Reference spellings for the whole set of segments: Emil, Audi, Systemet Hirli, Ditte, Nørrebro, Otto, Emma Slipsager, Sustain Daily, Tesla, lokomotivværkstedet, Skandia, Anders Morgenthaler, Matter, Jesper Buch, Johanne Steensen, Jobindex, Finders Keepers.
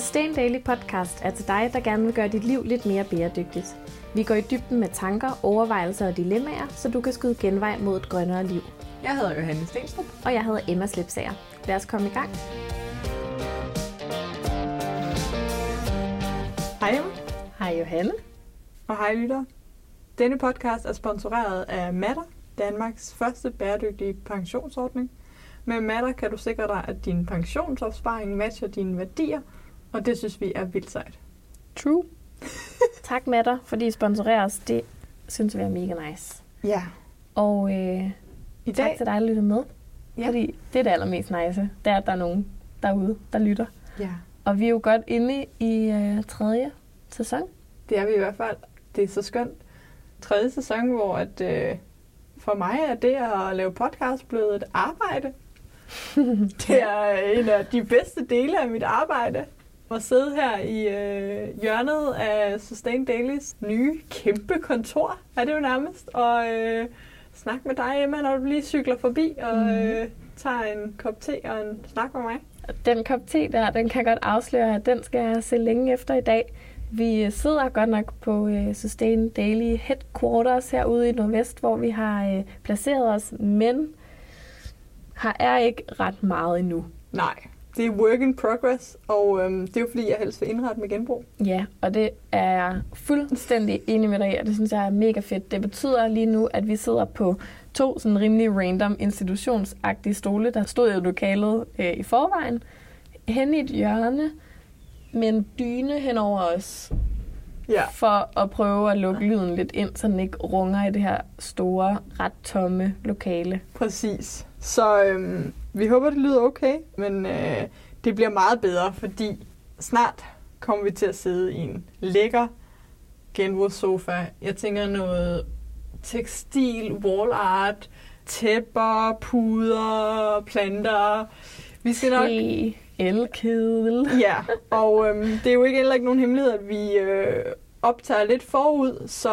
Sustain Daily podcast er til dig, der gerne vil gøre dit liv lidt mere bæredygtigt. Vi går i dybden med tanker, overvejelser og dilemmaer, så du kan skyde genvej mod et grønnere liv. Jeg hedder Johanne Steensen. Og jeg hedder Emma Slipsager. Lad os komme i gang. Hej Emma. Hej Johanne. Og hej lytter. Denne podcast er sponsoreret af Matter, Danmarks første bæredygtige pensionsordning. Med Matter kan du sikre dig, at din pensionsopsparing matcher dine værdier, og det synes vi er vildt sejt. True. Tak Matter, fordi I sponsorerer os. Det synes vi er mega nice. Ja. Og i dag, tak til dig, der lytter med. Ja. Fordi det er det allermest nice, det er, at der er nogen derude, der lytter. Ja. Og vi er jo godt inde i 3. sæson. Det er vi i hvert fald. Det er så skønt. 3. sæson, hvor at, for mig er det at lave podcast blevet et arbejde. Det er en af de bedste dele af mit arbejde. At sidde her i hjørnet af Sustain Dailys nye kæmpe kontor, er det jo nærmest. Og snakke med dig, Emma, når du lige cykler forbi og tager en kop te og en snak med mig. Den kop te der, den kan godt afsløre, at den skal jeg se længe efter i dag. Vi sidder godt nok på Sustain Daily Headquarters herude i Nordvest, hvor vi har placeret os, men her er ikke ret meget endnu. Nej, det er work in progress, og det er jo fordi, jeg helst vil indrette med genbrug. Ja, og det er jeg fuldstændig enig med dig i, og det synes jeg er mega fedt. Det betyder lige nu, at vi sidder på 2 sådan rimelig random institutionsagtige stole, der stod i lokalet i forvejen, hen i et hjørne, med en dyne hen over os, ja, for at prøve at lukke lyden lidt ind, så den ikke runger i det her store, ret tomme lokale. Præcis. Så vi håber, det lyder okay, men det bliver meget bedre, fordi snart kommer vi til at sidde i en lækker genbrugssofa. Jeg tænker noget tekstil, wall art, tæpper, puder, planter. Vi skal nok... elkedel. Ja, og det er jo ikke heller ikke nogen hemmelighed, at vi optager lidt forud, så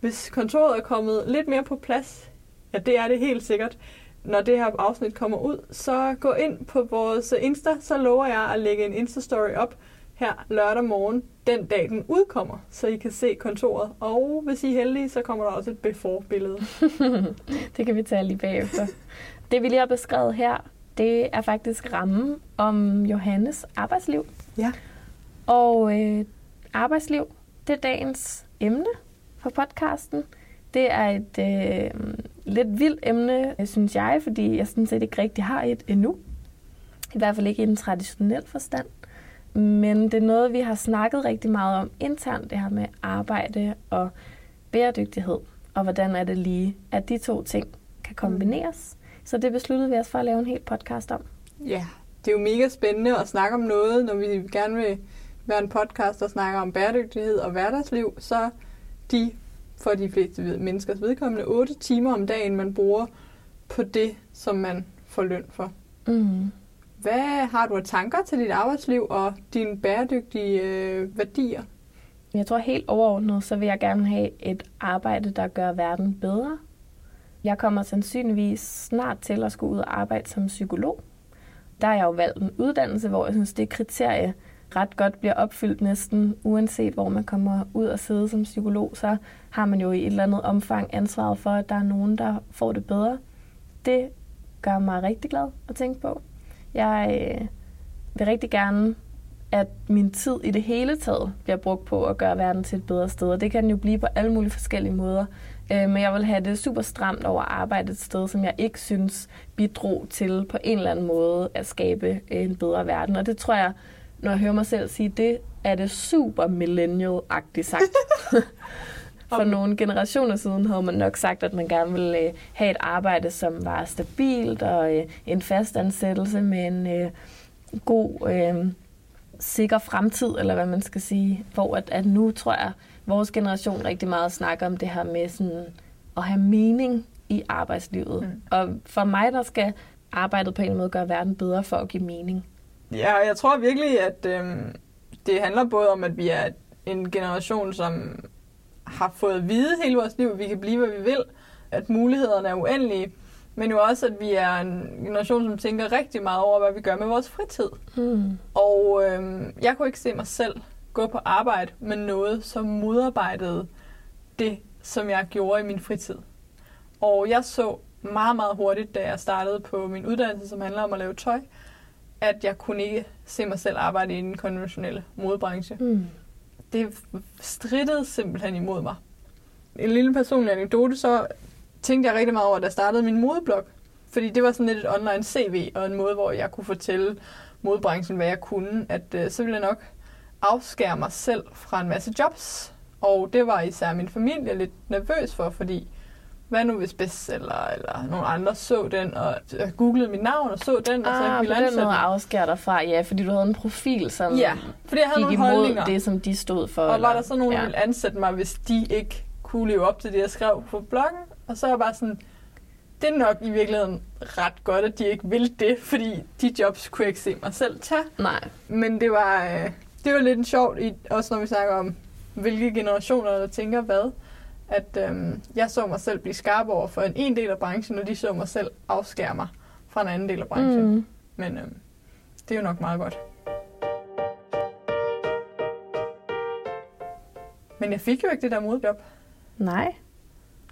hvis kontoret er kommet lidt mere på plads, ja, det er det helt sikkert, når det her afsnit kommer ud, så gå ind på vores Insta, så lover jeg at lægge en Insta-story op her lørdag morgen, den dag den udkommer, så I kan se kontoret. Og hvis I er heldige, så kommer der også et before-billede. Det kan vi tage lige bagefter. Det vi lige har beskrevet her, det er faktisk rammen om Johannes arbejdsliv. Ja. Og arbejdsliv, det er dagens emne for podcasten. Det er et lidt vildt emne, synes jeg, fordi jeg sådan set ikke rigtig har et endnu. I hvert fald ikke i den traditionelle forstand. Men det er noget, vi har snakket rigtig meget om internt, det her med arbejde og bæredygtighed. Og hvordan er det lige, at de 2 ting kan kombineres. Så det besluttede vi os for at lave en hel podcast om. Ja, det er jo mega spændende at snakke om noget, når vi gerne vil være en podcast, der snakker om bæredygtighed og hverdagsliv, så for de fleste menneskers vedkommende, 8 timer om dagen, man bruger på det, som man får løn for. Mm. Hvad har du af tanker til dit arbejdsliv og dine bæredygtige værdier? Jeg tror helt overordnet, så vil jeg gerne have et arbejde, der gør verden bedre. Jeg kommer sandsynligvis snart til at skulle ud og arbejde som psykolog. Der har jeg jo valgt en uddannelse, hvor jeg synes, det kriterie ret godt bliver opfyldt næsten. Uanset hvor man kommer ud og sidder som psykolog, så har man jo i et eller andet omfang ansvaret for, at der er nogen, der får det bedre. Det gør mig rigtig glad at tænke på. Jeg vil rigtig gerne, at min tid i det hele taget bliver brugt på at gøre verden til et bedre sted. Og det kan den jo blive på alle mulige forskellige måder. Men jeg vil have det super stramt over at arbejde et sted, som jeg ikke synes bidrog til på en eller anden måde at skabe en bedre verden. Og det tror jeg, når jeg hører mig selv sige det, er det super millennial-agtigt sagt. For nogle generationer siden havde man nok sagt, at man gerne ville have et arbejde, som var stabilt og en fast ansættelse med en god, sikker fremtid, eller hvad man skal sige. Hvor at nu tror jeg, vores generation rigtig meget snakker om det her med sådan at have mening i arbejdslivet. Mm. Og for mig, der skal arbejdet på en måde gøre verden bedre for at give mening. Ja, jeg tror virkelig, at det handler både om, at vi er en generation, som har fået at vide hele vores liv, at vi kan blive, hvad vi vil, at mulighederne er uendelige, Men jo også, at vi er en generation, som tænker rigtig meget over, hvad vi gør med vores fritid. Mm. Og jeg kunne ikke se mig selv gå på arbejde med noget, som modarbejdede det, som jeg gjorde i min fritid. Og jeg så meget, meget hurtigt, da jeg startede på min uddannelse, som handler om at lave tøj, at jeg kunne ikke se mig selv arbejde i den konventionelle modebranche. Mm. Det strittede simpelthen imod mig. En lille personlig anekdote, så tænkte jeg rigtig meget over, da jeg startede min modeblog. Fordi det var sådan lidt et online CV, og en måde, hvor jeg kunne fortælle modebranchen, hvad jeg kunne. At så ville jeg nok afskære mig selv fra en masse jobs. Og det var især min familie lidt nervøs for, fordi hvad nu hvis bestseller eller nogen andre så den, og jeg googlede mit navn og så den, og så jeg ville ansætte. Det er noget at afskære dig fra, ja, fordi du havde en profil, som fordi jeg havde gik nogle holdninger imod det, som de stod for. Og eller, var der så nogen, der ville ansætte mig, hvis de ikke kunne leve op til det, jeg skrev på bloggen. Og så er jeg bare sådan, det er nok i virkeligheden ret godt, at de ikke ville det, fordi de jobs kunne jeg ikke se mig selv tage. Nej. Men det var lidt sjovt, også når vi snakker om, hvilke generationer, der tænker hvad. At jeg så mig selv blive skarp over for en del af branchen, og de så mig selv afskære mig fra en anden del af branchen. Mm. Men det er jo nok meget godt. Men jeg fik jo ikke det der modejob. Nej,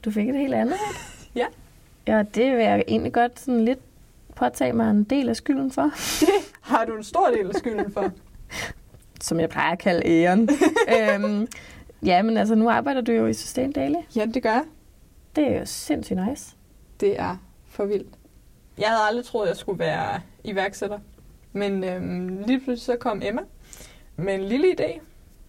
du fik et helt andet. Ja. Ja, det vil jeg egentlig godt sådan lidt påtage mig en del af skylden for. Har du en stor del af skylden for? Som jeg plejer at kalde æren. Ja, men altså, nu arbejder du jo i Sustain Daily. Ja, det gør jeg. Det er jo sindssygt nice. Det er for vildt. Jeg havde aldrig troet, jeg skulle være iværksætter. Men lige pludselig så kom Emma med en lille idé.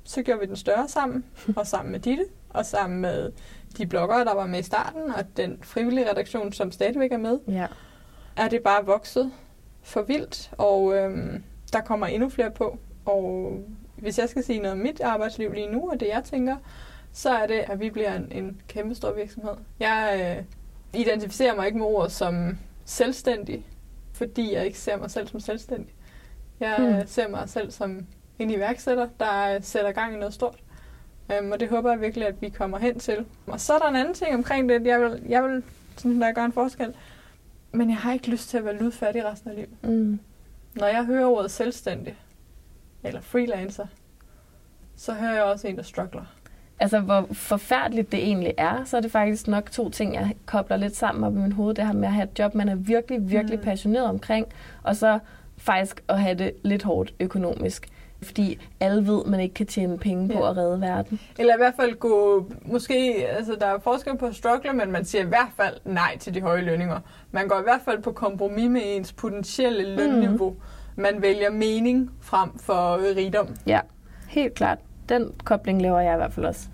Så gjorde vi den større sammen, og sammen med Ditte, og sammen med de bloggere, der var med i starten, og den frivillige redaktion, som stadigvæk er med. Ja. Er det bare vokset for vildt, og der kommer endnu flere på, og hvis jeg skal sige noget om mit arbejdsliv lige nu, og det jeg tænker, så er det, at vi bliver en kæmpe stor virksomhed. Jeg identificerer mig ikke med ordet som selvstændig, fordi jeg ikke ser mig selv som selvstændig. Jeg ser mig selv som en iværksætter, der sætter gang i noget stort. Og det håber jeg virkelig, at vi kommer hen til. Og så er der en anden ting omkring det, jeg vil sådan, der gør en forskel. Men jeg har ikke lyst til at være ludfattig resten af livet. Mm. Når jeg hører ordet selvstændig, eller freelancer, så hører jeg også en, der struggler. Altså, hvor forfærdeligt det egentlig er, så er det faktisk nok to ting, jeg kobler lidt sammen op i mit hoved. Det her med at have et job, man er virkelig, virkelig passioneret omkring, og så faktisk at have det lidt hårdt økonomisk. Fordi alle ved, man ikke kan tjene penge på at redde verden. Eller i hvert fald gå, måske, altså der er forskel på at struggle, men man siger i hvert fald nej til de høje lønninger. Man går i hvert fald på kompromis med ens potentielle lønniveau. Man vælger mening frem for rigdom. Ja, helt klart. Den kobling laver jeg i hvert fald også.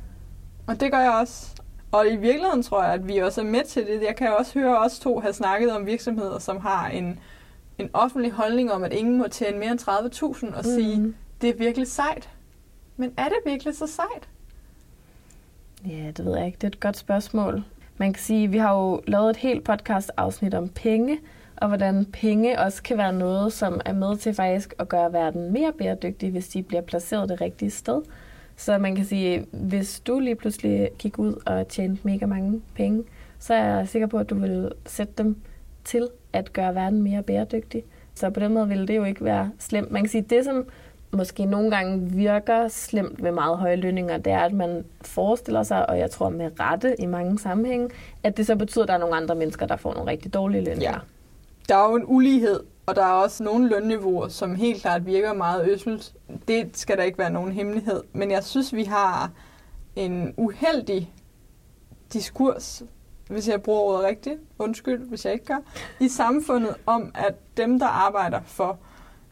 Og det gør jeg også. Og i virkeligheden tror jeg, at vi også er med til det. Jeg kan også høre os to have snakket om virksomheder, som har en offentlig holdning om, at ingen må tjene mere end 30.000 og sige, det er virkelig sejt. Men er det virkelig så sejt? Ja, det ved jeg ikke. Det er et godt spørgsmål. Man kan sige, at vi har jo lavet et helt podcast-afsnit om penge, og hvordan penge også kan være noget, som er med til faktisk at gøre verden mere bæredygtig, hvis de bliver placeret det rigtige sted. Så man kan sige, hvis du lige pludselig gik ud og tjente mega mange penge, så er jeg sikker på, at du vil sætte dem til at gøre verden mere bæredygtig. Så på den måde ville det jo ikke være slemt. Man kan sige, det som måske nogle gange virker slemt ved meget høje lønninger, det er, at man forestiller sig, og jeg tror med rette i mange sammenhænge, at det så betyder, at der er nogle andre mennesker, der får nogle rigtig dårlige lønninger. Ja. Der er jo en ulighed, og der er også nogle lønniveauer, som helt klart virker meget ødselt. Det skal der ikke være nogen hemmelighed. Men jeg synes, vi har en uheldig diskurs, hvis jeg bruger ordet rigtigt, undskyld, hvis jeg ikke gør, i samfundet om, at dem, der arbejder for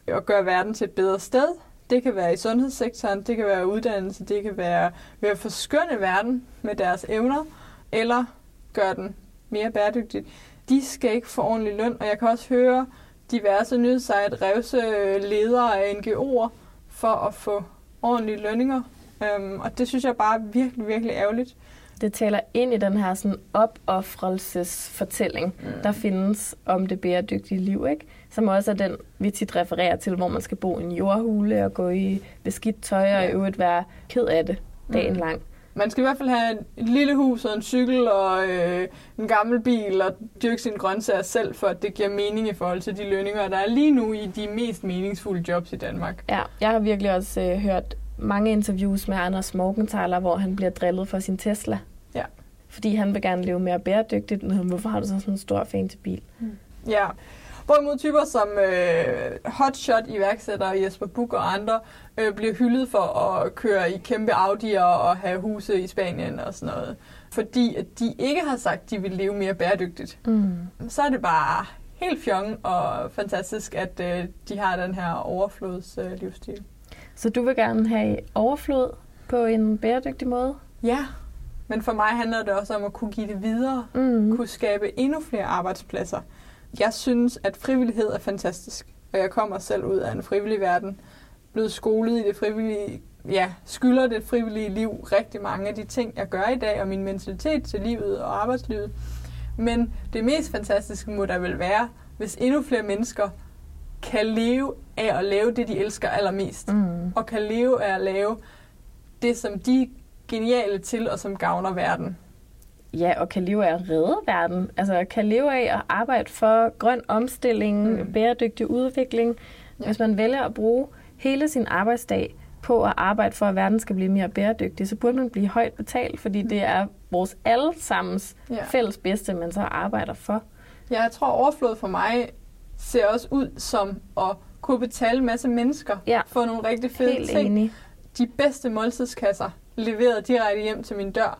at gøre verden til et bedre sted, det kan være i sundhedssektoren, det kan være uddannelse, det kan være ved at forskønne verden med deres evner, eller gøre den mere bæredygtig. De skal ikke få ordentlig løn, og jeg kan også høre diverse nyhedssejt revse ledere af NGO'er for at få ordentlige lønninger. Og det synes jeg bare er virkelig, virkelig ærgerligt. Det taler ind i den her sådan opoffrelsesfortælling, der findes om det bæredygtige liv, ikke? Som også er den, vi tit refererer til, hvor man skal bo i en jordhule og gå i beskidt tøj og i øvrigt være ked af det dagen lang. Man skal i hvert fald have et lille hus og en cykel og en gammel bil og dyrke sine grøntsager selv, for at det giver mening i forhold til de lønninger, der er lige nu i de mest meningsfulde jobs i Danmark. Ja, jeg har virkelig også hørt mange interviews med Anders Morgenthaler, hvor han bliver drillet for sin Tesla. Ja. Fordi han vil gerne leve mere bæredygtigt, men hvorfor har du så sådan en stor fancy bil? Ja. Hvorimod typer som Hotshot-iværksættere Jesper Buch og andre bliver hyldet for at køre i kæmpe Audi'er og have huse i Spanien og sådan noget. Fordi at de ikke har sagt, at de vil leve mere bæredygtigt. Mm. Så er det bare helt fjong og fantastisk, at de har den her overflodslivsstil. Så du vil gerne have overflod på en bæredygtig måde? Ja, men for mig handler det også om at kunne give det videre. Mm. Kunne skabe endnu flere arbejdspladser. Jeg synes, at frivillighed er fantastisk, og jeg kommer selv ud af en frivillig verden. Blevet skolet i det frivillige, ja, skylder det frivillige liv rigtig mange af de ting, jeg gør i dag, og min mentalitet til livet og arbejdslivet. Men det mest fantastiske må der vel være, hvis endnu flere mennesker kan leve af at lave det, de elsker allermest, og kan leve af at lave det, som de er geniale til, og som gavner verden. Ja, og kan leve af at redde verden. Altså kan leve af at arbejde for grøn omstilling, bæredygtig udvikling. Ja. Hvis man vælger at bruge hele sin arbejdsdag på at arbejde for, at verden skal blive mere bæredygtig, så burde man blive højt betalt, fordi det er vores allesammens fælles bedste, man så arbejder for. Ja, jeg tror overflod for mig ser også ud som at kunne betale en masse mennesker for nogle rigtig fede ting. Enig. De bedste måltidskasser leveret direkte hjem til min dør.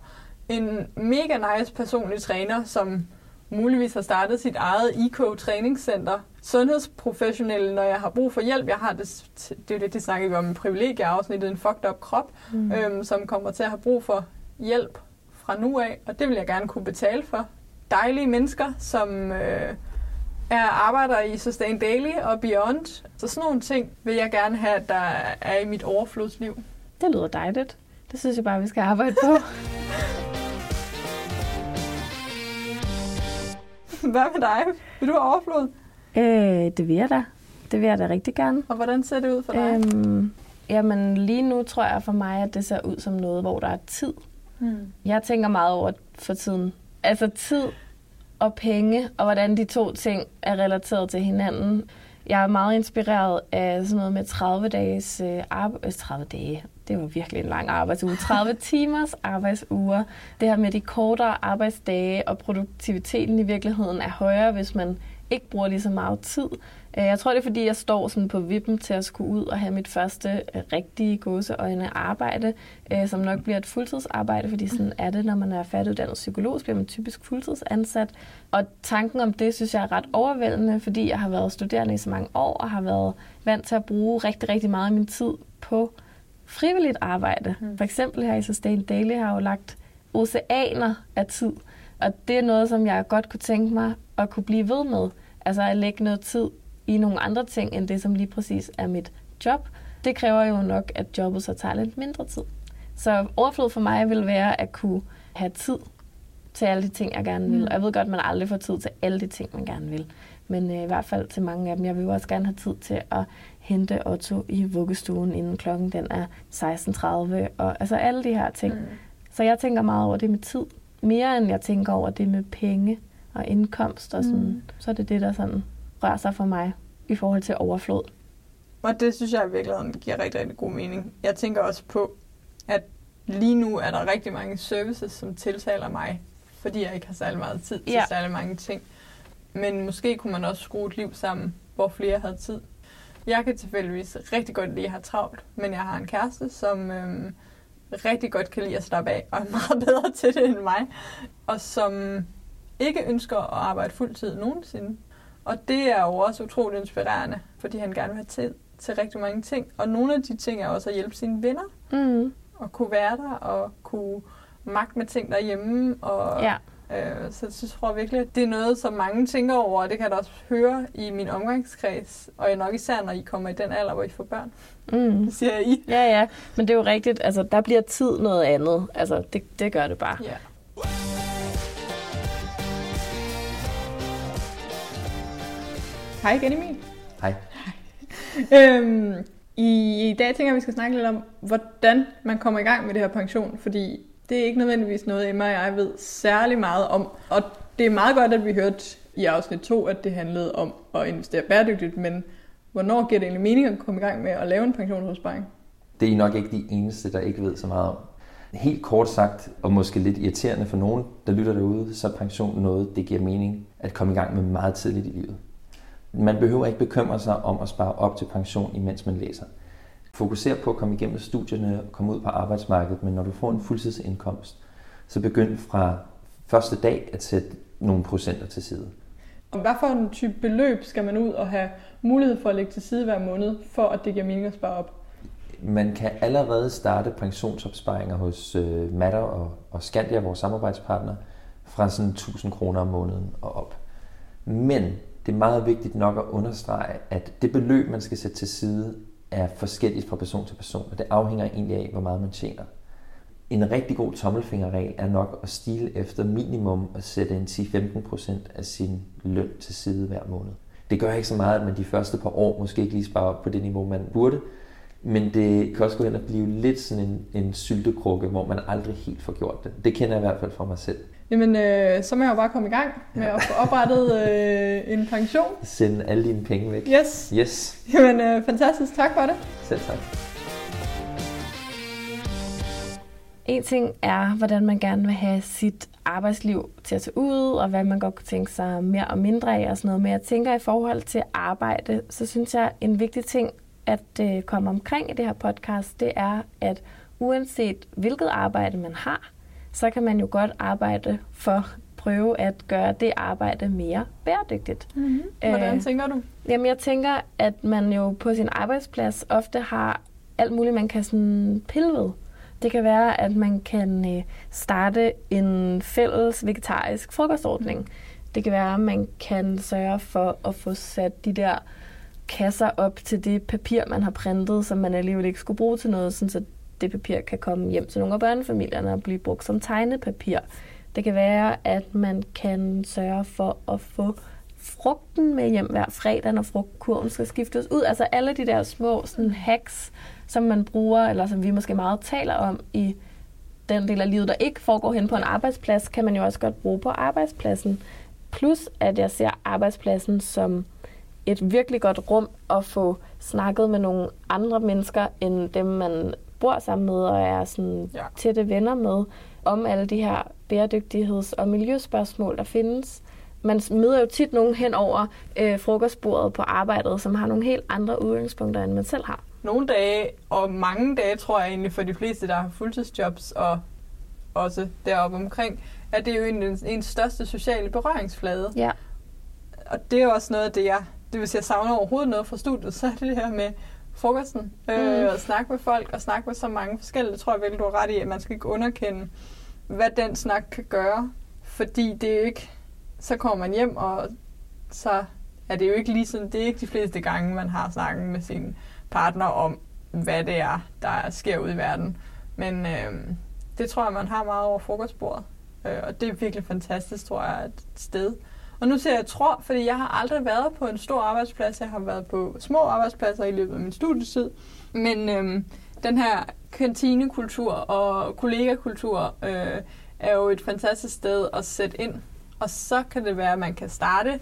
En mega nice personlig træner, som muligvis har startet sit eget eco-træningscenter. Sundhedsprofessionelle, når jeg har brug for hjælp. Jeg har det snakker vi om i privilegieafsnittet, en fucked up krop, som kommer til at have brug for hjælp fra nu af. Og det vil jeg gerne kunne betale for. Dejlige mennesker, som arbejder i Sustain Daily og Beyond. Så sådan nogle ting vil jeg gerne have, der er i mit overflodsliv. Det lyder dejligt. Det synes jeg bare, vi skal arbejde på. Hvad med dig? Vil du have overflod? Det vil jeg da. Det vil jeg da rigtig gerne. Og hvordan ser det ud for dig? Jamen lige nu tror jeg for mig, at det ser ud som noget, hvor der er tid. Mm. Jeg tænker meget over for tiden. Altså tid og penge, og hvordan de to ting er relateret til hinanden. Jeg er meget inspireret af sådan noget med 30 dage. Det var virkelig en lang arbejdsuge. 30 timers arbejdsuger. Det her med de kortere arbejdsdage og produktiviteten i virkeligheden er højere, hvis man ikke bruger lige så meget tid. Jeg tror, det er fordi, jeg står sådan på vippen til at skulle ud og have mit første rigtige gåseøjne arbejde, som nok bliver et fuldtidsarbejde, fordi sådan er det, når man er færdiguddannet psykolog, så bliver man typisk fuldtidsansat. Og tanken om det, synes jeg er ret overvældende, fordi jeg har været studerende i så mange år og har været vant til at bruge rigtig, rigtig meget af min tid på frivilligt arbejde. For eksempel her i Sustain Daily har jeg jo lagt oceaner af tid, og det er noget, som jeg godt kunne tænke mig at kunne blive ved med. Altså at lægge noget tid i nogle andre ting, end det, som lige præcis er mit job. Det kræver jo nok, at jobbet så tager lidt mindre tid. Så overflod for mig vil være at kunne have tid til alle de ting, jeg gerne vil. Og jeg ved godt, at man aldrig får tid til alle de ting, man gerne vil. Men i hvert fald til mange af dem. Jeg vil også gerne have tid til at hente Otto i vuggestuen, inden klokken den er 16:30. Og altså alle de her ting. Så jeg tænker meget over det med tid. Mere end jeg tænker over det med penge og indkomst og sådan. Så er det det, der sådan rører sig for mig i forhold til overflod. Og det synes jeg i virkeligheden giver rigtig, rigtig god mening. Jeg tænker også på, at lige nu er der rigtig mange services, som tiltaler mig, fordi jeg ikke har særlig meget tid til særlig mange ting. Men måske kunne man også skrue et liv sammen, hvor flere havde tid. Jeg kan tilfældigvis rigtig godt lide at have travlt, men jeg har en kæreste, som rigtig godt kan lide at slappe af, og er meget bedre til det end mig, og som ikke ønsker at arbejde fuldtid nogensinde. Og det er jo også utroligt inspirerende, fordi han gerne vil have tid til rigtig mange ting. Og nogle af de ting er også at hjælpe sine venner, og kunne være der, og kunne magte med ting derhjemme. Og, så tror jeg virkelig, at det er noget, som mange tænker over, og det kan jeg da også høre i min omgangskreds. Og nok især, når I kommer i den alder, hvor I får børn, siger I. Ja, men det er jo rigtigt. Altså, der bliver tid noget andet. Altså, det gør det bare. Ja. Hej igen, Emil. Hej. I dag tænker jeg, at vi skal snakke lidt om, hvordan man kommer i gang med det her pension, fordi Det er ikke nødvendigvis noget, Emma og jeg ved særlig meget om. Og det er meget godt, at vi hørte i afsnit 2, at det handlede om at investere bæredygtigt, men hvornår giver det egentlig mening at komme i gang med at lave en pensionsopsparing? Det er I nok ikke de eneste, der ikke ved så meget om. Helt kort sagt, og måske lidt irriterende for nogen, der lytter derude, så er pension noget, det giver mening at komme i gang med meget tidligt i livet. Man behøver ikke bekymre sig om at spare op til pension, imens man læser. Fokuser på at komme igennem studierne og komme ud på arbejdsmarkedet, men når du får en fuldtidsindkomst, så begynd fra første dag at sætte nogle procenter til side. Hvad for en type beløb skal man ud og have mulighed for at lægge til side hver måned, for at det giver mening at spare op? Man kan allerede starte pensionsopsparinger hos Matter og Skandia, vores samarbejdspartner, fra sådan 1.000 kroner om måneden og op. Men det er meget vigtigt nok at understrege, at det beløb, man skal sætte til side, er forskelligt fra person til person, og det afhænger egentlig af, hvor meget man tjener. En rigtig god tommelfingerregel er nok at stile efter minimum at sætte en 10-15% af sin løn til side hver måned. Det gør ikke så meget, at man de første par år måske ikke lige sparer op på det niveau, man burde, men det kan også gå hen og blive lidt sådan en syltekrukke, hvor man aldrig helt får gjort det. Det kender jeg i hvert fald fra mig selv. Jamen, så må jeg jo bare komme i gang med at få oprettet en pension. Send alle dine penge væk. Yes. Jamen, fantastisk. Tak for det. Selv tak. En ting er, hvordan man gerne vil have sit arbejdsliv til at se ud, og hvad man godt kunne tænke sig mere og mindre af og sådan noget. Men jeg tænker, i forhold til arbejde, så synes jeg, en vigtig ting at komme omkring i det her podcast, det er, at uanset hvilket arbejde man har, så kan man jo godt arbejde for at prøve at gøre det arbejde mere bæredygtigt. Mm-hmm. Hvordan tænker du? Jamen, jeg tænker, at man jo på sin arbejdsplads ofte har alt muligt, man kan sådan pille ved. Det kan være, at man kan starte en fælles vegetarisk frokostordning. Det kan være, at man kan sørge for at få sat de der kasser op til det papir, man har printet, som man alligevel ikke skulle bruge til noget, sådan så det papir kan komme hjem til nogle af børnefamilierne og blive brugt som tegnepapir. Det kan være, at man kan sørge for at få frugten med hjem hver fredag, når frugtkurven skal skiftes ud. Altså alle de der små sådan, hacks, som man bruger, eller som vi måske meget taler om i den del af livet, der ikke foregår hen på en arbejdsplads, kan man jo også godt bruge på arbejdspladsen. Plus at jeg ser arbejdspladsen som et virkelig godt rum at få snakket med nogle andre mennesker, end dem man bor sammen med og er sådan tætte venner med, om alle de her bæredygtigheds- og miljøspørgsmål, der findes. Man møder jo tit nogen hen over frokostbordet på arbejdet, som har nogle helt andre udgangspunkter, end man selv har. Nogle dage, og mange dage, tror jeg egentlig for de fleste, der har fuldtidsjobs og også deroppe omkring, at det er jo ens største sociale berøringsflade. Ja. Og det er jo også noget af det, hvis jeg savner overhovedet noget fra studiet, så er det det her med frokosten, og snakke med folk, og snakke med så mange forskellige. Det tror jeg virkelig, du har ret i, at man skal ikke underkende, hvad den snak kan gøre, fordi det er jo ikke, så kommer man hjem, og så er det jo ikke lige sådan, det er ikke de fleste gange, man har snakket med sin partner om, hvad det er, der sker ude i verden. Men det tror jeg, man har meget over frokostbordet, og det er virkelig fantastisk, tror jeg, et sted. Og nu siger jeg tror, fordi jeg har aldrig været på en stor arbejdsplads. Jeg har været på små arbejdspladser i løbet af min studietid. Men den her kantinekultur og kollegakultur er jo et fantastisk sted at sætte ind. Og så kan det være, at man kan starte,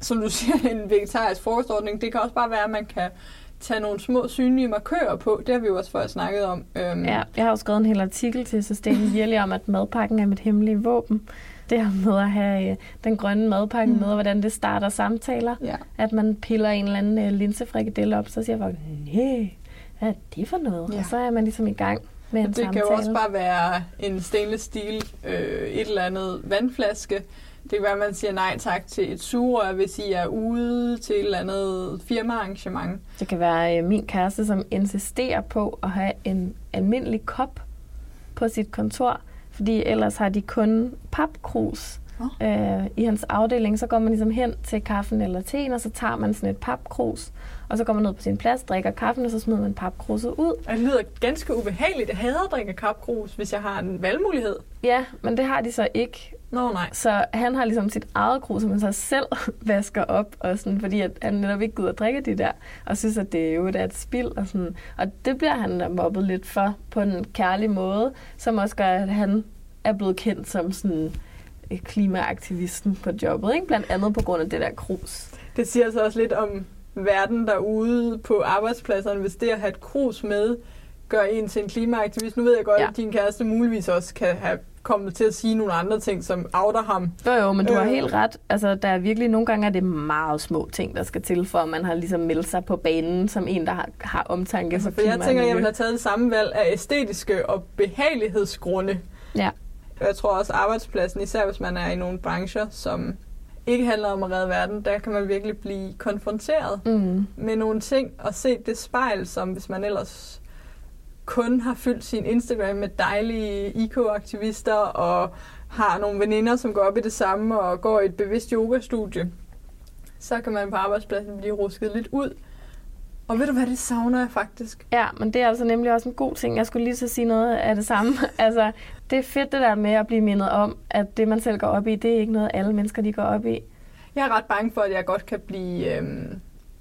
som du siger, en vegetarisk frokostordning. Det kan også bare være, at man kan tage nogle små synlige markører på. Det har vi jo også før snakket om. Ja, jeg har jo skrevet en hel artikel til Systemet Hirli om, at madpakken er mit hemmelige våben. Det her med at have den grønne madpakke med, hvordan det starter samtaler. Ja. At man piller en eller anden linsefrikadelle op, så siger folk, nej, hvad er det for noget? Ja. Og så er man ligesom i gang med en samtale. Det kan jo også bare være en stainless steel, et eller andet vandflaske. Det kan være, at man siger nej tak til et sugerør, hvis I er ude til et eller andet firmaarrangement. Det kan være min kæreste, som insisterer på at have en almindelig kop på sit kontor, fordi ellers har de kun papkrus, i hans afdeling. Så går man ligesom hen til kaffen eller teen, og så tager man sådan et papkrus, og så går man ned på sin plads, drikker kaffen, og så smider man papkruset ud. Og det lyder ganske ubehageligt. Jeg hader at drikke papkrus, hvis jeg har en valgmulighed. Ja, men det har de så ikke. Nå, nej. Så han har ligesom sit eget krus, som han så selv vasker op, og sådan, fordi at han netop ikke gider at drikke de der, og synes, at det jo er et spild. Og sådan. Og det bliver han da mobbet lidt for, på en kærlig måde, som også gør, at han er blevet kendt som sådan klimaaktivisten på jobbet, ikke? Blandt andet på grund af det der krus. Det siger så også lidt om verden derude på arbejdspladserne, hvis det at have et krus med, gør en til en klimaaktivist. Nu ved jeg godt, at din kæreste muligvis også kan have kommet til at sige nogle andre ting, som outer ham. Jo, men du har helt ret. Altså, der er virkelig nogle gange, at det er meget små ting, der skal til, for at man har ligesom meldt sig på banen som en, der har omtanke for klimaet. Jeg tænker, at man har taget det samme valg af æstetiske og behagelighedsgrunde. Ja. Jeg tror også, arbejdspladsen, især hvis man er i nogle brancher, som ikke handler om at redde verden, der kan man virkelig blive konfronteret med nogle ting, og se det spejl, som hvis man ellers kun har fyldt sin Instagram med dejlige eco-aktivister og har nogle veninder, som går op i det samme og går i et bevidst yogastudie, så kan man på arbejdspladsen blive rusket lidt ud. Og ved du hvad, det savner jeg faktisk. Ja, men det er altså nemlig også en god ting. Jeg skulle lige så sige noget af det samme. Altså, det er fedt det der med at blive mindet om, at det man selv går op i, det er ikke noget alle mennesker de går op i. Jeg er ret bange for, at jeg godt kan blive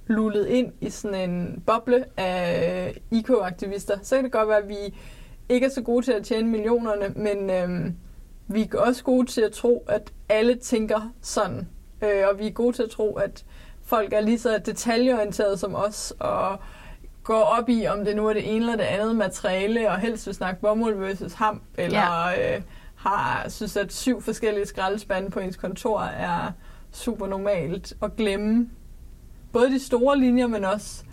lullet ind i sådan en boble af eco-aktivister. Så kan det godt være, at vi ikke er så gode til at tjene millionerne, men vi er også gode til at tro, at alle tænker sådan. Og vi er gode til at tro, at folk er lige så detaljeorienterede som os, og går op i, om det nu er det ene eller det andet materiale, og helst vil snakke bomuld versus hamp, eller synes, at 7 forskellige skraldespande på ens kontor er super normalt at glemme. Både de store linjer, men også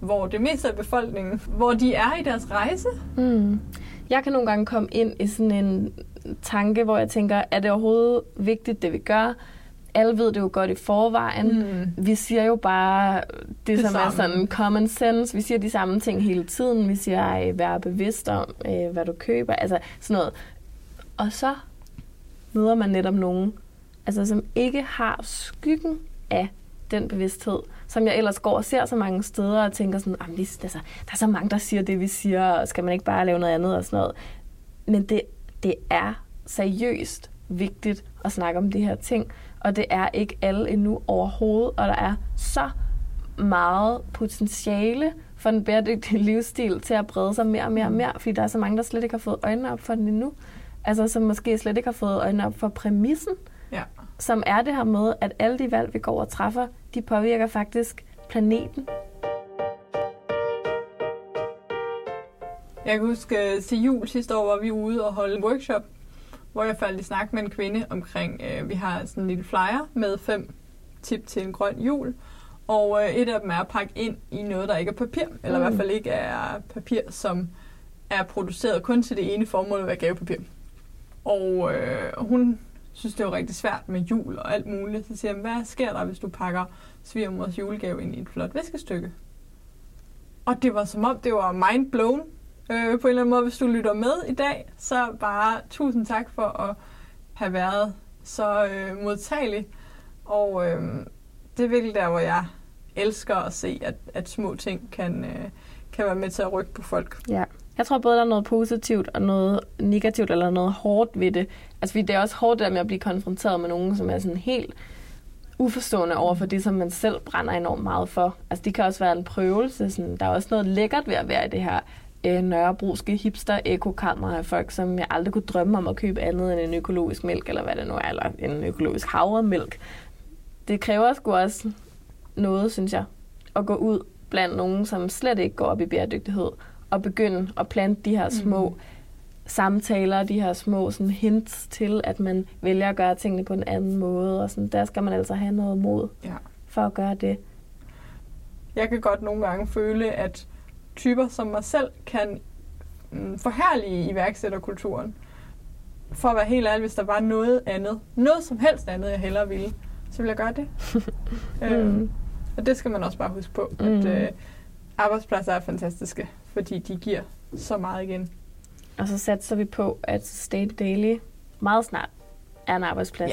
hvor det meste af befolkningen, hvor de er i deres rejse. Mm. Jeg kan nogle gange komme ind i sådan en tanke, hvor jeg tænker, er det overhovedet vigtigt, det vi gør? Alle ved det jo godt i forvejen. Mm. Vi siger jo bare det som samme. Er sådan common sense. Vi siger de samme ting hele tiden. Vi siger, vær bevidst om, hvad du køber. Altså sådan noget. Og så møder man netop nogen, altså, som ikke har skyggen af den bevidsthed, som jeg ellers går og ser så mange steder og tænker sådan, altså, der er så mange, der siger det, vi siger, og skal man ikke bare lave noget andet og sådan noget. Men det er seriøst vigtigt at snakke om de her ting, og det er ikke alle endnu overhovedet, og der er så meget potentiale for en bæredygtig livsstil til at brede sig mere og mere og mere, fordi der er så mange, der slet ikke har fået øjnene op for den endnu, altså som måske slet ikke har fået øjnene op for præmissen, som er det her med, at alle de valg, vi går og træffer, de påvirker faktisk planeten. Jeg kan huske, til jul sidste år var vi ude og holde en workshop, hvor jeg faldt i snak med en kvinde omkring, vi har sådan en lille flyer med 5 tip til en grøn jul, og et af dem er at pakke ind i noget, der ikke er papir, eller i hvert fald ikke er papir, som er produceret kun til det ene formål at være gavepapir. Og hun synes, det var rigtig svært med jul og alt muligt. Så siger jeg, hvad sker der, hvis du pakker svigermors julegave ind i et flot væskestykke? Og det var som om, det var mindblown. På en eller anden måde, hvis du lytter med i dag, så bare tusind tak for at have været så modtagelig. Og det er virkelig der, hvor jeg elsker at se, at små ting kan være med til at rykke på folk. Ja. Jeg tror både, der er noget positivt og noget negativt, eller noget hårdt ved det. Altså, det er også hårdt der med at blive konfronteret med nogen, som er sådan helt uforstående over for det, som man selv brænder enormt meget for. Altså, det kan også være en prøvelse. Sådan. Der er også noget lækkert ved at være i det her nørrebroske hipster-ekokammer af folk, som jeg aldrig kunne drømme om at købe andet end en økologisk mælk, eller hvad det nu er, eller en økologisk havremælk. Det kræver sgu også noget, synes jeg, at gå ud blandt nogen, som slet ikke går op i bæredygtighed, og begynde at plante de her små samtaler, de her små sådan, hints til, at man vælger at gøre tingene på en anden måde. Og sådan, der skal man altså have noget mod for at gøre det. Jeg kan godt nogle gange føle, at typer som mig selv kan forherlige iværksætterkulturen. For at være helt ærlig, hvis der var noget andet, noget som helst andet, jeg hellere ville, så ville jeg gøre det. Og det skal man også bare huske på, at arbejdspladser er fantastiske, fordi de giver så meget igen. Og så satser vi på, at Sustain Daily meget snart er en arbejdsplads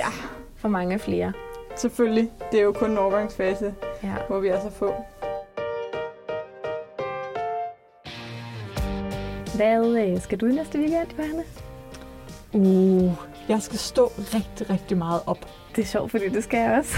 for mange flere. Selvfølgelig. Det er jo kun en overgangsfase, hvor vi er så få. Hvad skal du i næste weekend, Johanne? Jeg skal stå rigtig, rigtig meget op. Det er sjovt, fordi det skal jeg også.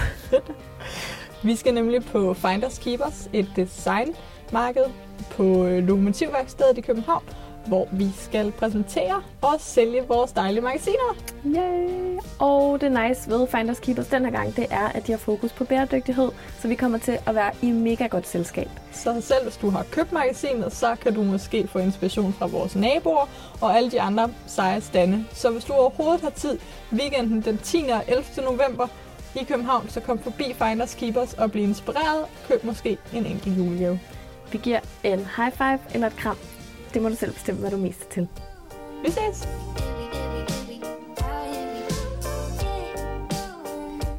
Vi skal nemlig på Finders Keepers, et designmarked på Lokomotivværkstedet i København, hvor vi skal præsentere og sælge vores dejlige magasiner. Yay! Og det nice ved Finders Keepers den her gang, det er, at de har fokus på bæredygtighed, så vi kommer til at være i mega godt selskab. Så selv hvis du har købt magasinet, så kan du måske få inspiration fra vores naboer og alle de andre seje stande. Så hvis du overhovedet har tid weekenden den 10. og 11. november i København, så kom forbi Finders Keepers og bliv inspireret. Køb måske en enkelt julegave. Vi giver en high five eller et kram. Det må du selv bestemme, hvad du er mest til. Vi ses!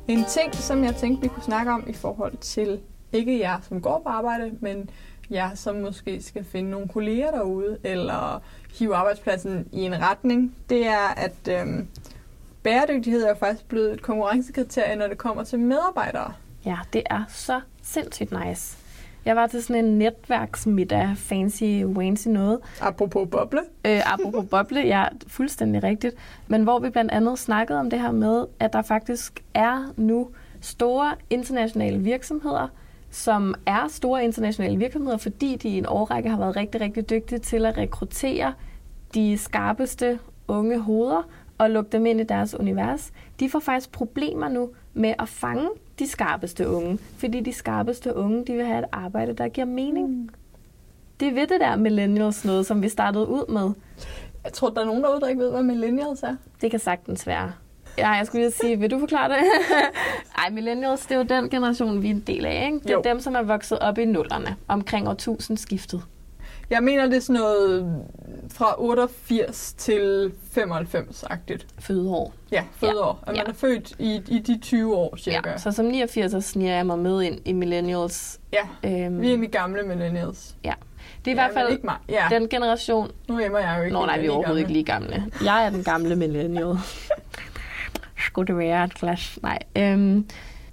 En ting, som jeg tænkte, vi kunne snakke om i forhold til, ikke jer, som går på arbejde, men jer, som måske skal finde nogle kolleger derude, eller hive arbejdspladsen i en retning, det er, at bæredygtighed er faktisk blevet et konkurrencekriterie, når det kommer til medarbejdere. Ja, det er så sindssygt nice. Jeg var til sådan en netværksmiddag, fancy-wancy noget. Apropos boble. Apropos boble, ja, fuldstændig rigtigt. Men hvor vi blandt andet snakkede om det her med, at der faktisk er nu store internationale virksomheder, som er store internationale virksomheder, fordi de i en årrække har været rigtig, rigtig dygtige til at rekruttere de skarpeste unge hoveder og lukke dem ind i deres univers. De får faktisk problemer nu med at fange de skarpeste unge, fordi de skarpeste unge, de vil have et arbejde, der giver mening. Det er ved det der millennials noget, som vi startede ud med. Jeg tror, der er nogen derude, der ikke ved, hvad millennials er. Det kan sagtens være. Ja, jeg skulle lige sige, vil du forklare det? Ej, millennials, det er jo den generation, vi er en del af, ikke? Det er dem, som er vokset op i nullerne, omkring årtusindskiftet. Jeg mener, det er sådan noget fra 88 til 95-agtigt. Fødeår. Ja, fødeår. Ja. Man er født i de 20 år, cirka. Ja, så som 89'er sniger jeg mig med ind i millennials. Ja, vi er inde i gamle millennials. Ja, det er i hvert fald den generation. Nu er jeg jo ikke. Nå nej, vi er overhovedet ikke lige gamle. Jeg er den gamle millennial. Skulle det være et glas? Nej.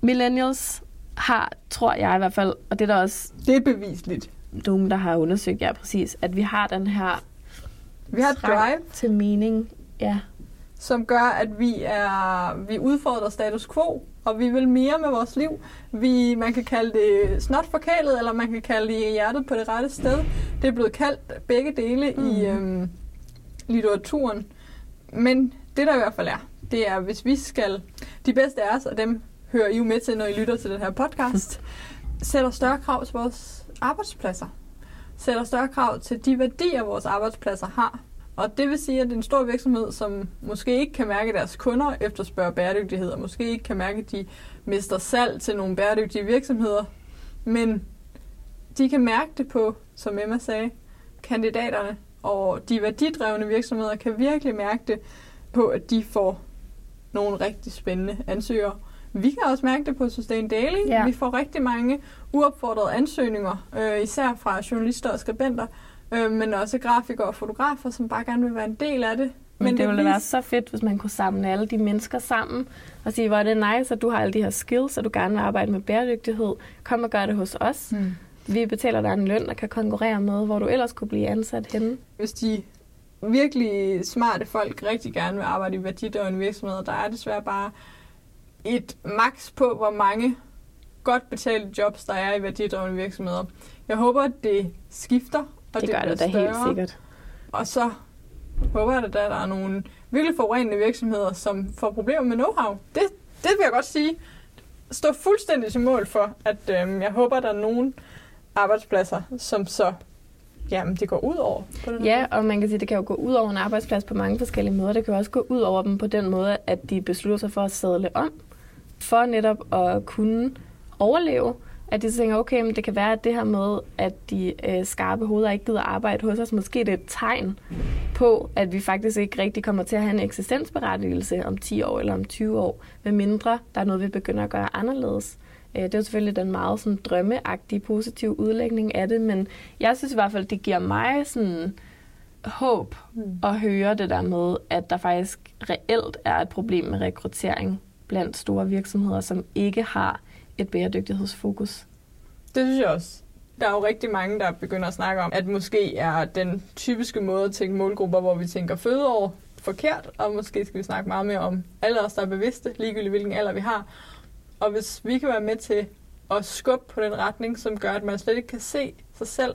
Millennials har, tror jeg i hvert fald, og det er der også... Det er bevisligt. Nogen, der har undersøgt præcis, at vi har den her... Vi har drive til mening, som gør, at vi udfordrer status quo, og vi vil mere med vores liv. Man kan kalde det snot forkælet, eller man kan kalde det hjertet på det rette sted. Det er blevet kaldt begge dele i litteraturen. Men det, der i hvert fald er, det er, hvis vi skal... De bedste af os, og dem hører I jo med til, når I lytter til den her podcast, sætter større krav til vores arbejdspladser, sætter større krav til de værdier, vores arbejdspladser har. Og det vil sige, at det er en stor virksomhed, som måske ikke kan mærke, at deres kunder efterspørger bæredygtighed, og måske ikke kan mærke, at de mister salg til nogle bæredygtige virksomheder. Men de kan mærke det på, som Emma sagde, kandidaterne. Og de værdidrevne virksomheder kan virkelig mærke det på, at de får nogle rigtig spændende ansøgere. Vi kan også mærke det på Sustain Daily. Ja. Vi får rigtig mange uopfordrede ansøgninger, især fra journalister og skribenter, men også grafikere og fotografer, som bare gerne vil være en del af det. Men det ville være så fedt, hvis man kunne samle alle de mennesker sammen og sige, hvor er det nice, at du har alle de her skills, og du gerne vil arbejde med bæredygtighed. Kom og gør det hos os. Vi betaler dig en løn og kan konkurrere med, hvor du ellers kunne blive ansat henne. Hvis de virkelig smarte folk rigtig gerne vil arbejde i værdidrevne virksomheder, der er desværre bare et maks på, hvor mange godt betalte jobs, der er i værdidrevne virksomheder. Jeg håber, at det skifter, og det bliver større. Helt sikkert. Og så håber jeg, at der er nogle virkelig forurenende virksomheder, som får problemer med know-how. Det vil jeg godt sige. Stå fuldstændig til mål for, at jeg håber, at der er nogle arbejdspladser, som så det går ud over. Og man kan sige, at det kan jo gå ud over en arbejdsplads på mange forskellige måder. Det kan også gå ud over dem på den måde, at de beslutter sig for at sadle om, for netop at kunne overleve. At de tænker, okay, men det kan være, at det her med, at de skarpe hoveder ikke gider arbejde hos os, måske det er et tegn på, at vi faktisk ikke rigtig kommer til at have en eksistensberettigelse om 10 år eller om 20 år, medmindre der er noget, vi begynder at gøre anderledes. Det er selvfølgelig den meget sådan drømmeagtige, positive udlægning af det, men jeg synes i hvert fald, det giver mig sådan håb at høre det der med, at der faktisk reelt er et problem med rekruttering blandt store virksomheder, som ikke har et bæredygtighedsfokus. Det synes jeg også. Der er jo rigtig mange, der begynder at snakke om, at måske er den typiske måde at tænke målgrupper, hvor vi tænker fødeår, forkert, og måske skal vi snakke meget mere om alle os, der er bevidste, ligegyldigt hvilken alder vi har. Og hvis vi kan være med til at skubbe på den retning, som gør, at man slet ikke kan se sig selv,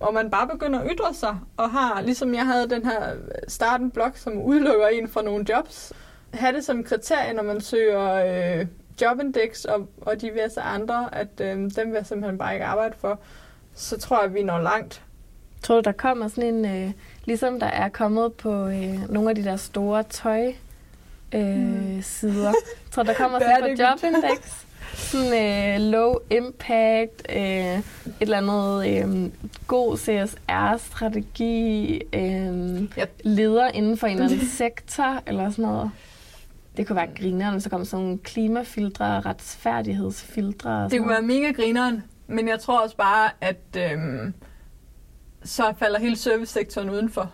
og man bare begynder at ytre sig, og har, ligesom jeg havde den her starten-blog, som udelukker en fra nogle jobs, have det som kriterie, når man søger Jobindex og diverse andre, at dem vil jeg simpelthen bare ikke arbejde for, så tror jeg, vi når langt. Tror du, der kommer sådan en, ligesom der er kommet på nogle af de der store tøj-sider, tror du, der kommer sådan på Jobindex? Sådan low impact, et eller andet god CSR-strategi, leder inden for en eller anden sektor, eller sådan noget. Det kunne være grineren, så kom sådan nogle klimafiltre og retfærdighedsfiltre. Og det kunne være mega grineren, men jeg tror også bare, at så falder hele servicesektoren udenfor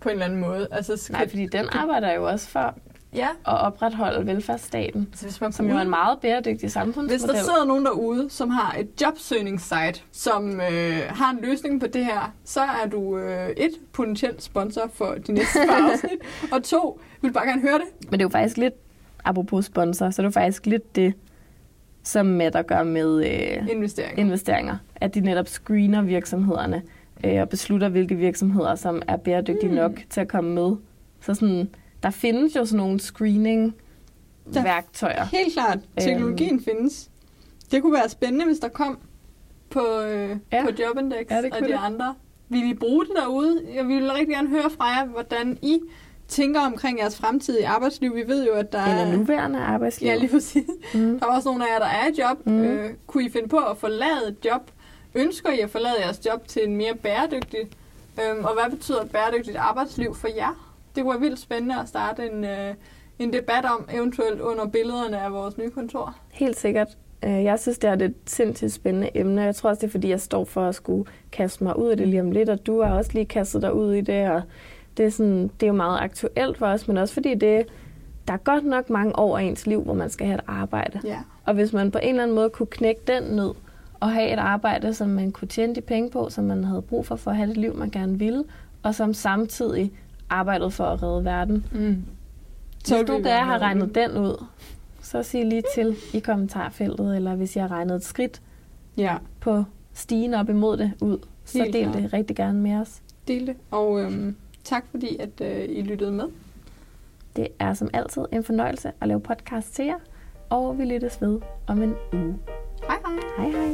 på en eller anden måde. Altså, nej, fordi den arbejder jo også for... Ja. Og opretholde velfærdsstaten, altså hvis man som jo er en meget bæredygtig samfundsmodel. Hvis der sidder nogen derude, som har et jobsøgningssite, som har en løsning på det her, så er du et potentielt sponsor for de næste par afsnit, og to, vil bare gerne høre det. Men det er jo faktisk lidt, apropos sponsor, så er det jo faktisk lidt det, som Matter gør med investeringer. At de netop screener virksomhederne og beslutter, hvilke virksomheder, som er bæredygtige nok til at komme med. Så sådan... Der findes jo sådan nogle screening-værktøjer. Helt klart. Teknologien findes. Det kunne være spændende, hvis der kom på Jobindex og de andre. Vil I bruge det derude? Jeg vil rigtig gerne høre fra jer, hvordan I tænker omkring jeres fremtidige arbejdsliv. Vi ved jo, at der eller nuværende arbejdsliv. Ja, lige præcis. Der er også nogle af jer, der er i job. Kunne I finde på at forlade et job? Ønsker I at forlade jeres job til en mere bæredygtig? Og hvad betyder et bæredygtigt arbejdsliv for jer? Det var vildt spændende at starte en debat om, eventuelt under billederne af vores nye kontor. Helt sikkert. Jeg synes, det er et sindssygt spændende emne. Jeg tror også, det er, fordi jeg står for at skulle kaste mig ud af det lige om lidt, og du har også lige kastet dig ud i det. Og det er sådan, det er jo meget aktuelt for os, men også fordi der er godt nok mange år af ens liv, hvor man skal have et arbejde. Ja. Og hvis man på en eller anden måde kunne knække den nød og have et arbejde, som man kunne tjene de penge på, som man havde brug for at have det liv, man gerne ville, og som samtidig arbejdet for at redde verden. Så hvis du der har regnet den ud, så sig lige til i kommentarfeltet, eller hvis I har regnet et skridt på stigen op imod det ud, så del det rigtig gerne med os. Del det, og tak fordi, at I lyttede med. Det er som altid en fornøjelse at lave podcast til jer, og vi lyttes ved om en uge. Hej hej! Hej hej!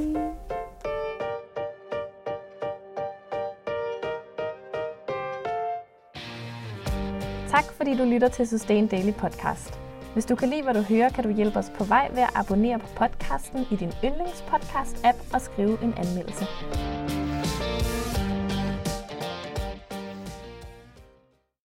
Tak fordi du lytter til Sustain Daily Podcast. Hvis du kan lide, hvad du hører, kan du hjælpe os på vej ved at abonnere på podcasten i din yndlingspodcast-app og skrive en anmeldelse.